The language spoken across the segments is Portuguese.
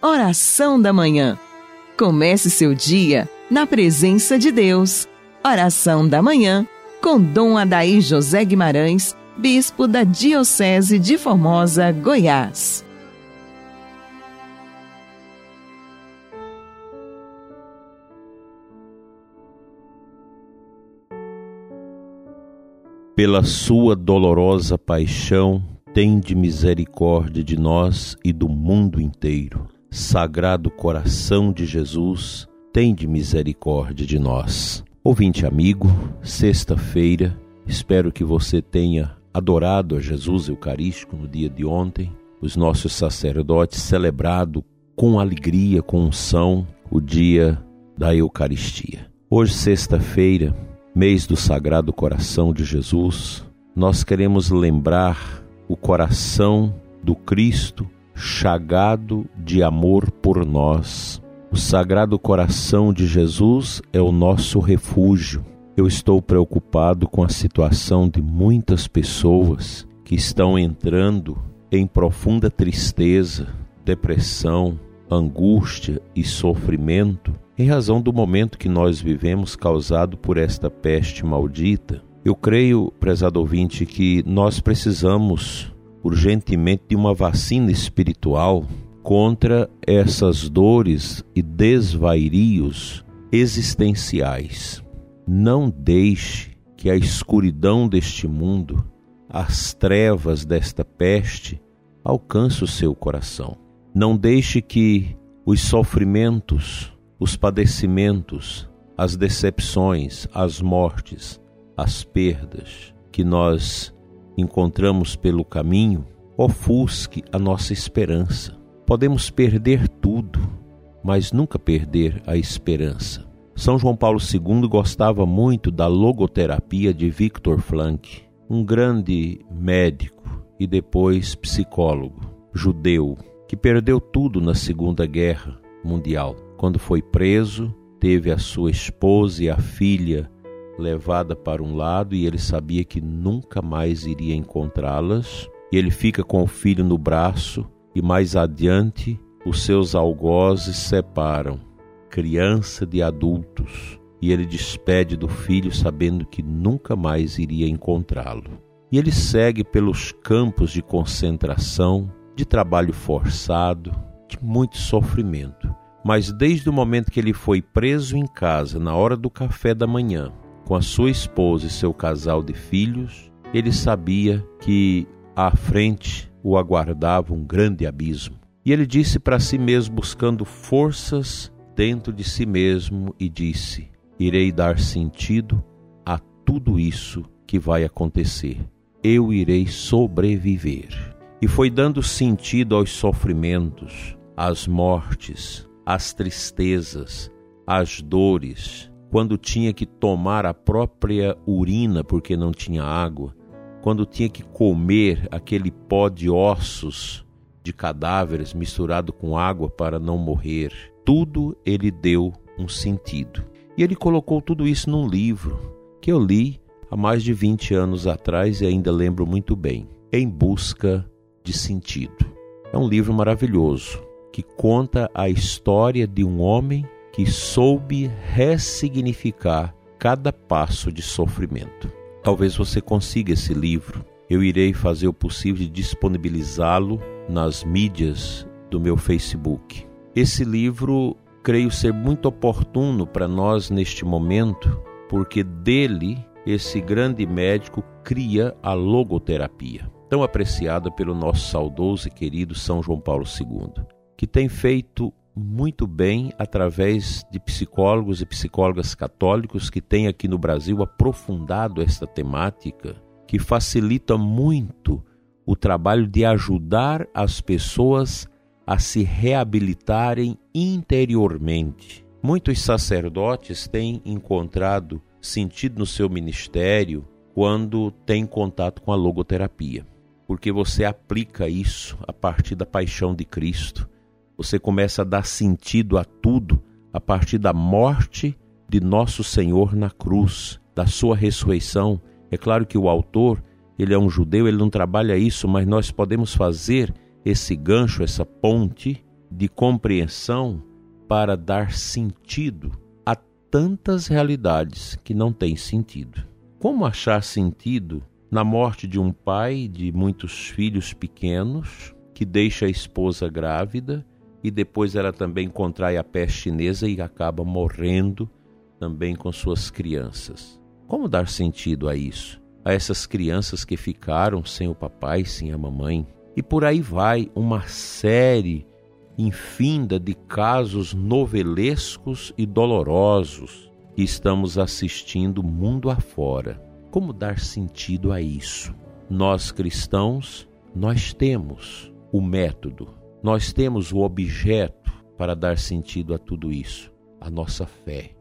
Oração da Manhã. Comece seu dia na presença de Deus. Oração da Manhã com Dom Adair José Guimarães, bispo da Diocese de Formosa, Goiás. Pela sua dolorosa paixão, tende misericórdia de nós e do mundo inteiro. Sagrado Coração de Jesus, tende misericórdia de nós. Ouvinte amigo, sexta-feira, espero que você tenha adorado a Jesus Eucarístico no dia de ontem. Os nossos sacerdotes celebrado com alegria, com unção, o dia da Eucaristia. Hoje, sexta-feira, mês do Sagrado Coração de Jesus, nós queremos lembrar o coração do Cristo chagado de amor por nós. O Sagrado Coração de Jesus é o nosso refúgio. Eu estou preocupado com a situação de muitas pessoas que estão entrando em profunda tristeza, depressão, angústia e sofrimento, em razão do momento que nós vivemos causado por esta peste maldita. Eu creio, prezado ouvinte, que nós precisamos urgentemente de uma vacina espiritual contra essas dores e desvairios existenciais. Não deixe que a escuridão deste mundo, as trevas desta peste, alcance o seu coração. Não deixe que os sofrimentos, os padecimentos, as decepções, as mortes, as perdas que nós encontramos pelo caminho ofusque a nossa esperança. Podemos perder tudo, mas nunca perder a esperança. São João Paulo II gostava muito da logoterapia de Viktor Frankl, um grande médico e depois psicólogo judeu, que perdeu tudo na Segunda Guerra Mundial. Quando foi preso, teve a sua esposa e a filha levada para um lado e ele sabia que nunca mais iria encontrá-las. E ele fica com o filho no braço e mais adiante os seus algozes separam criança de adultos e ele despede do filho sabendo que nunca mais iria encontrá-lo. E ele segue pelos campos de concentração, de trabalho forçado, de muito sofrimento. Mas desde o momento que ele foi preso em casa, na hora do café da manhã, com a sua esposa e seu casal de filhos, ele sabia que à frente o aguardava um grande abismo. E ele disse para si mesmo, buscando forças dentro de si mesmo, e disse: irei dar sentido a tudo isso que vai acontecer. Eu irei sobreviver. E foi dando sentido aos sofrimentos, às mortes, às tristezas, às dores. Quando tinha que tomar a própria urina porque não tinha água, quando tinha que comer aquele pó de ossos de cadáveres misturado com água para não morrer, tudo ele deu um sentido. E ele colocou tudo isso num livro que eu li há mais de 20 anos atrás e ainda lembro muito bem, Em Busca de Sentido. É um livro maravilhoso que conta a história de um homem que soube ressignificar cada passo de sofrimento. Talvez você consiga esse livro. Eu irei fazer o possível de disponibilizá-lo nas mídias do meu Facebook. Esse livro creio ser muito oportuno para nós neste momento, porque dele esse grande médico cria a logoterapia, tão apreciada pelo nosso saudoso e querido São João Paulo II, que tem feito muito bem através de psicólogos e psicólogas católicos que têm aqui no Brasil aprofundado esta temática, que facilita muito o trabalho de ajudar as pessoas a se reabilitarem interiormente. Muitos sacerdotes têm encontrado sentido no seu ministério quando tem contato com a logoterapia, porque você aplica isso a partir da paixão de Cristo. Você começa a dar sentido a tudo a partir da morte de Nosso Senhor na cruz, da sua ressurreição. É claro que o autor, ele é um judeu, ele não trabalha isso, mas nós podemos fazer esse gancho, essa ponte, de compreensão para dar sentido a tantas realidades que não têm sentido. Como achar sentido na morte de um pai de muitos filhos pequenos que deixa a esposa grávida e depois ela também contrai a peste chinesa e acaba morrendo também com suas crianças? Como dar sentido a isso? A essas crianças que ficaram sem o papai, sem a mamãe? E por aí vai uma série infinda de casos novelescos e dolorosos que estamos assistindo mundo afora. Como dar sentido a isso? Nós cristãos, nós temos o método, nós temos o objeto para dar sentido a tudo isso. A nossa fé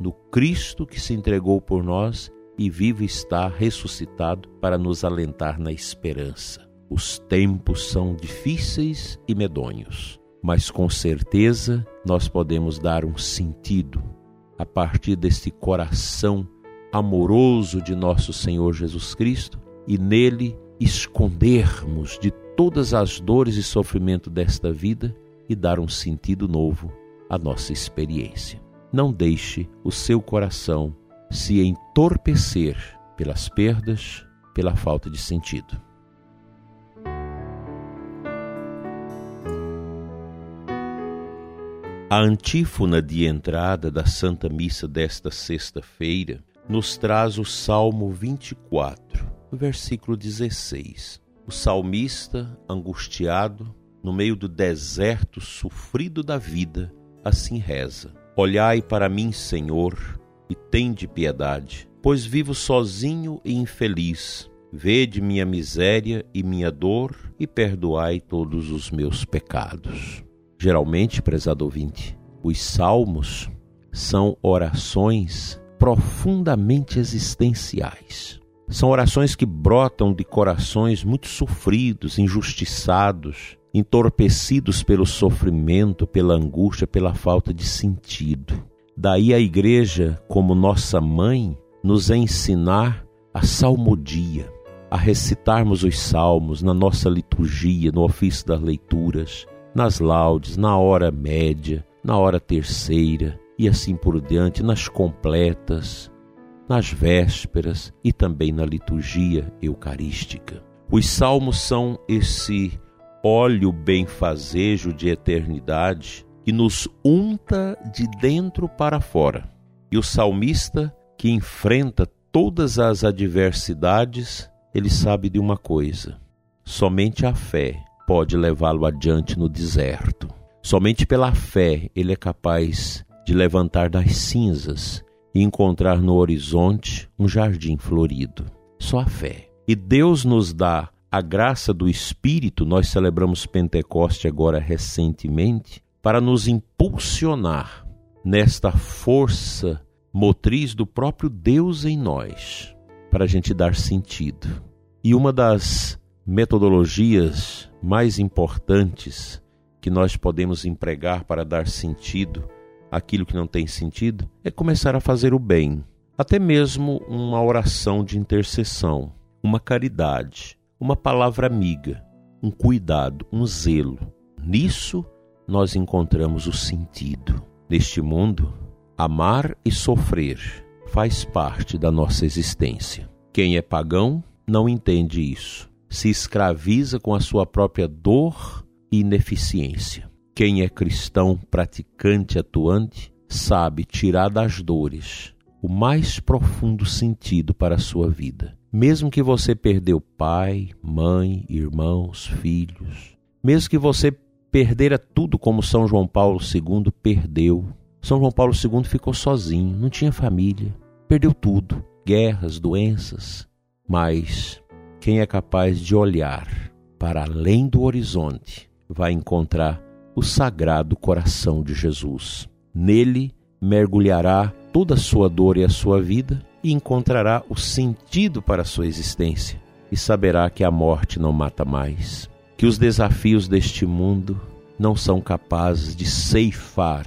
no Cristo que se entregou por nós e vivo está ressuscitado para nos alentar na esperança. Os tempos são difíceis e medonhos, mas com certeza nós podemos dar um sentido a partir deste coração amoroso de nosso Senhor Jesus Cristo e nele escondermos de todas as dores e sofrimento desta vida e dar um sentido novo à nossa experiência. Não deixe o seu coração se entorpecer pelas perdas, pela falta de sentido. A antífona de entrada da Santa Missa desta sexta-feira nos traz o Salmo 24, versículo 16. O salmista, angustiado, no meio do deserto sofrido da vida, assim reza: Olhai para mim, Senhor, e tende piedade, pois vivo sozinho e infeliz. Vede minha miséria e minha dor e perdoai todos os meus pecados. Geralmente, prezado ouvinte, os salmos são orações profundamente existenciais. São orações que brotam de corações muito sofridos, injustiçados, entorpecidos pelo sofrimento, pela angústia, pela falta de sentido. Daí a igreja, como nossa mãe, nos ensinar a salmodia, a recitarmos os salmos na nossa liturgia, no ofício das leituras, nas laudes, na hora média, na hora terceira e assim por diante, nas completas, nas vésperas e também na liturgia eucarística. Os salmos são esse óleo benfazejo de eternidade que nos unta de dentro para fora. E o salmista, que enfrenta todas as adversidades, ele sabe de uma coisa: somente a fé pode levá-lo adiante no deserto. Somente pela fé ele é capaz de levantar das cinzas e encontrar no horizonte um jardim florido. Só a fé. E Deus nos dá a graça do Espírito. Nós celebramos Pentecoste agora recentemente, para nos impulsionar nesta força motriz do próprio Deus em nós, para a gente dar sentido. E uma das metodologias mais importantes que nós podemos empregar para dar sentido àquilo que não tem sentido é começar a fazer o bem. Até mesmo uma oração de intercessão, uma caridade, uma palavra amiga, um cuidado, um zelo. Nisso nós encontramos o sentido. Neste mundo, amar e sofrer faz parte da nossa existência. Quem é pagão não entende isso. Se escraviza com a sua própria dor e ineficiência. Quem é cristão, praticante, atuante, sabe tirar das dores o mais profundo sentido para a sua vida. Mesmo que você perdeu pai, mãe, irmãos, filhos, mesmo que você perdera tudo como São João Paulo II perdeu. São João Paulo II ficou sozinho, não tinha família, perdeu tudo, guerras, doenças. Mas quem é capaz de olhar para além do horizonte vai encontrar o sagrado coração de Jesus. Nele mergulhará toda a sua dor e a sua vida e encontrará o sentido para a sua existência e saberá que a morte não mata mais, que os desafios deste mundo não são capazes de ceifar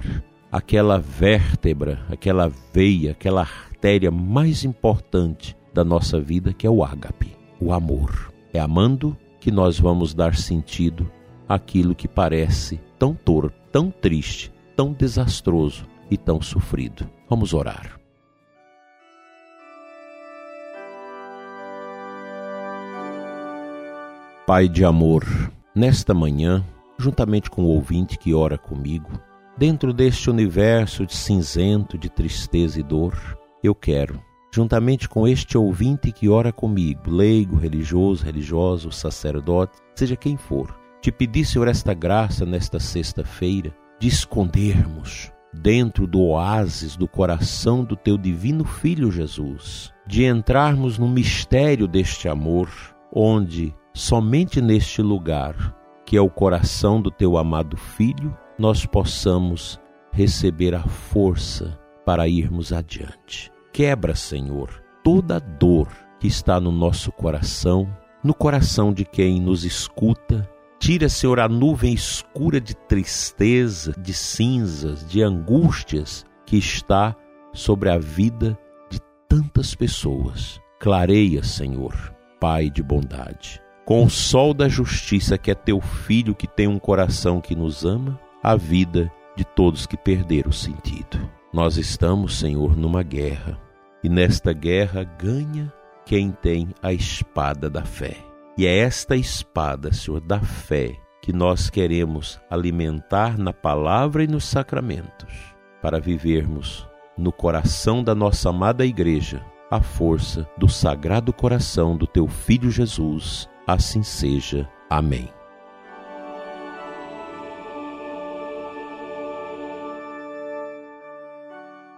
aquela vértebra, aquela veia, aquela artéria mais importante da nossa vida, que é o ágape, o amor. É amando que nós vamos dar sentido aquilo que parece tão torpe, tão triste, tão desastroso e tão sofrido. Vamos orar. Pai de amor, nesta manhã, juntamente com o ouvinte que ora comigo, dentro deste universo de cinzento, de tristeza e dor, eu quero, juntamente com este ouvinte que ora comigo, leigo, religioso, religiosa, sacerdote, seja quem for, te pedir, Senhor, esta graça nesta sexta-feira de escondermos dentro do oásis do coração do teu divino Filho Jesus, de entrarmos no mistério deste amor, onde somente neste lugar, que é o coração do teu amado Filho, nós possamos receber a força para irmos adiante. Quebra, Senhor, toda a dor que está no nosso coração, no coração de quem nos escuta. Tira, Senhor, a nuvem escura de tristeza, de cinzas, de angústias que está sobre a vida de tantas pessoas. Clareia, Senhor, Pai de bondade. Com o sol da justiça, que é teu Filho, que tem um coração que nos ama, a vida de todos que perderam o sentido. Nós estamos, Senhor, numa guerra, e nesta guerra ganha quem tem a espada da fé. E é esta espada, Senhor, da fé, que nós queremos alimentar na palavra e nos sacramentos, para vivermos no coração da nossa amada Igreja a força do sagrado coração do teu Filho Jesus. Assim seja. Amém.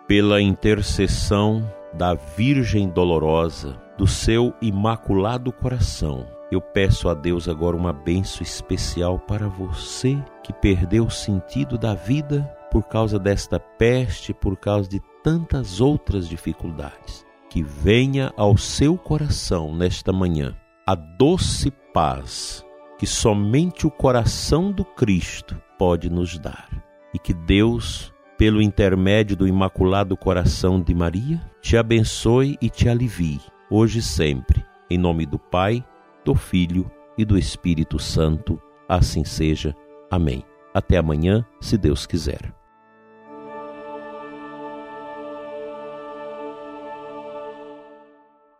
Pela intercessão da Virgem Dolorosa, do seu Imaculado Coração, eu peço a Deus agora uma bênção especial para você que perdeu o sentido da vida por causa desta peste, por causa de tantas outras dificuldades. Que venha ao seu coração nesta manhã a doce paz que somente o coração do Cristo pode nos dar, e que Deus, pelo intermédio do Imaculado Coração de Maria, te abençoe e te alivie, hoje e sempre, em nome do Pai, do Filho e do Espírito Santo. Assim seja. Amém. Até amanhã, se Deus quiser.